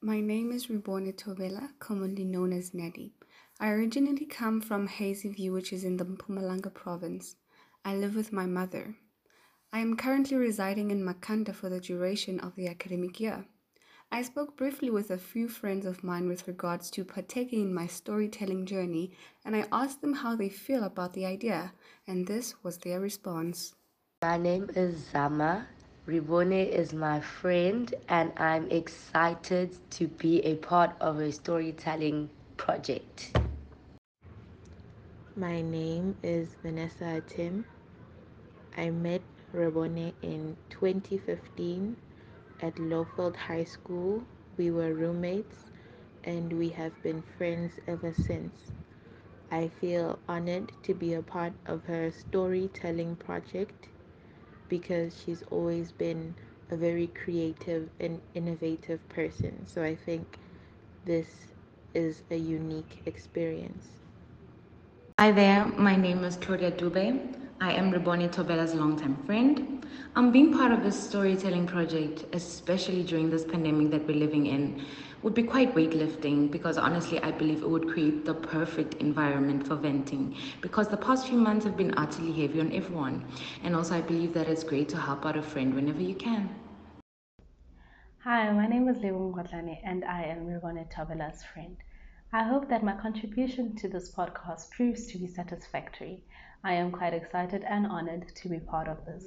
My name is Rebone Tovela, commonly known as Nedi. I originally come from Hazy View, which is in the Mpumalanga province. I live with my mother. I am currently residing in Makanda for the duration of the academic year. I spoke briefly with a few friends of mine with regards to partaking in my storytelling journey, and I asked them how they feel about the idea, and this was their response. My name is Zama. Rebone is my friend, and I'm excited to be a part of a storytelling project. My name is Vanessa Atim. I met Rebone in 2015 at Lawfield High School. We were roommates, and we have been friends ever since. I feel honored to be a part of her storytelling project, because she's always been a very creative and innovative person. So I think this is a unique experience. Hi there, my name is Claudia Dubé. I am Rebone Tovela's longtime friend. Being part of this storytelling project, especially during this pandemic that we're living in, would be quite weightlifting, because honestly I believe it would create the perfect environment for venting, because the past few months have been utterly heavy on everyone, and also I believe that it's great to help out a friend whenever you can. Hi, my name is Lebo Ngwadlane, and I am Rebone Tovela's friend. I hope that my contribution to this podcast proves to be satisfactory. I am quite excited and honored to be part of this.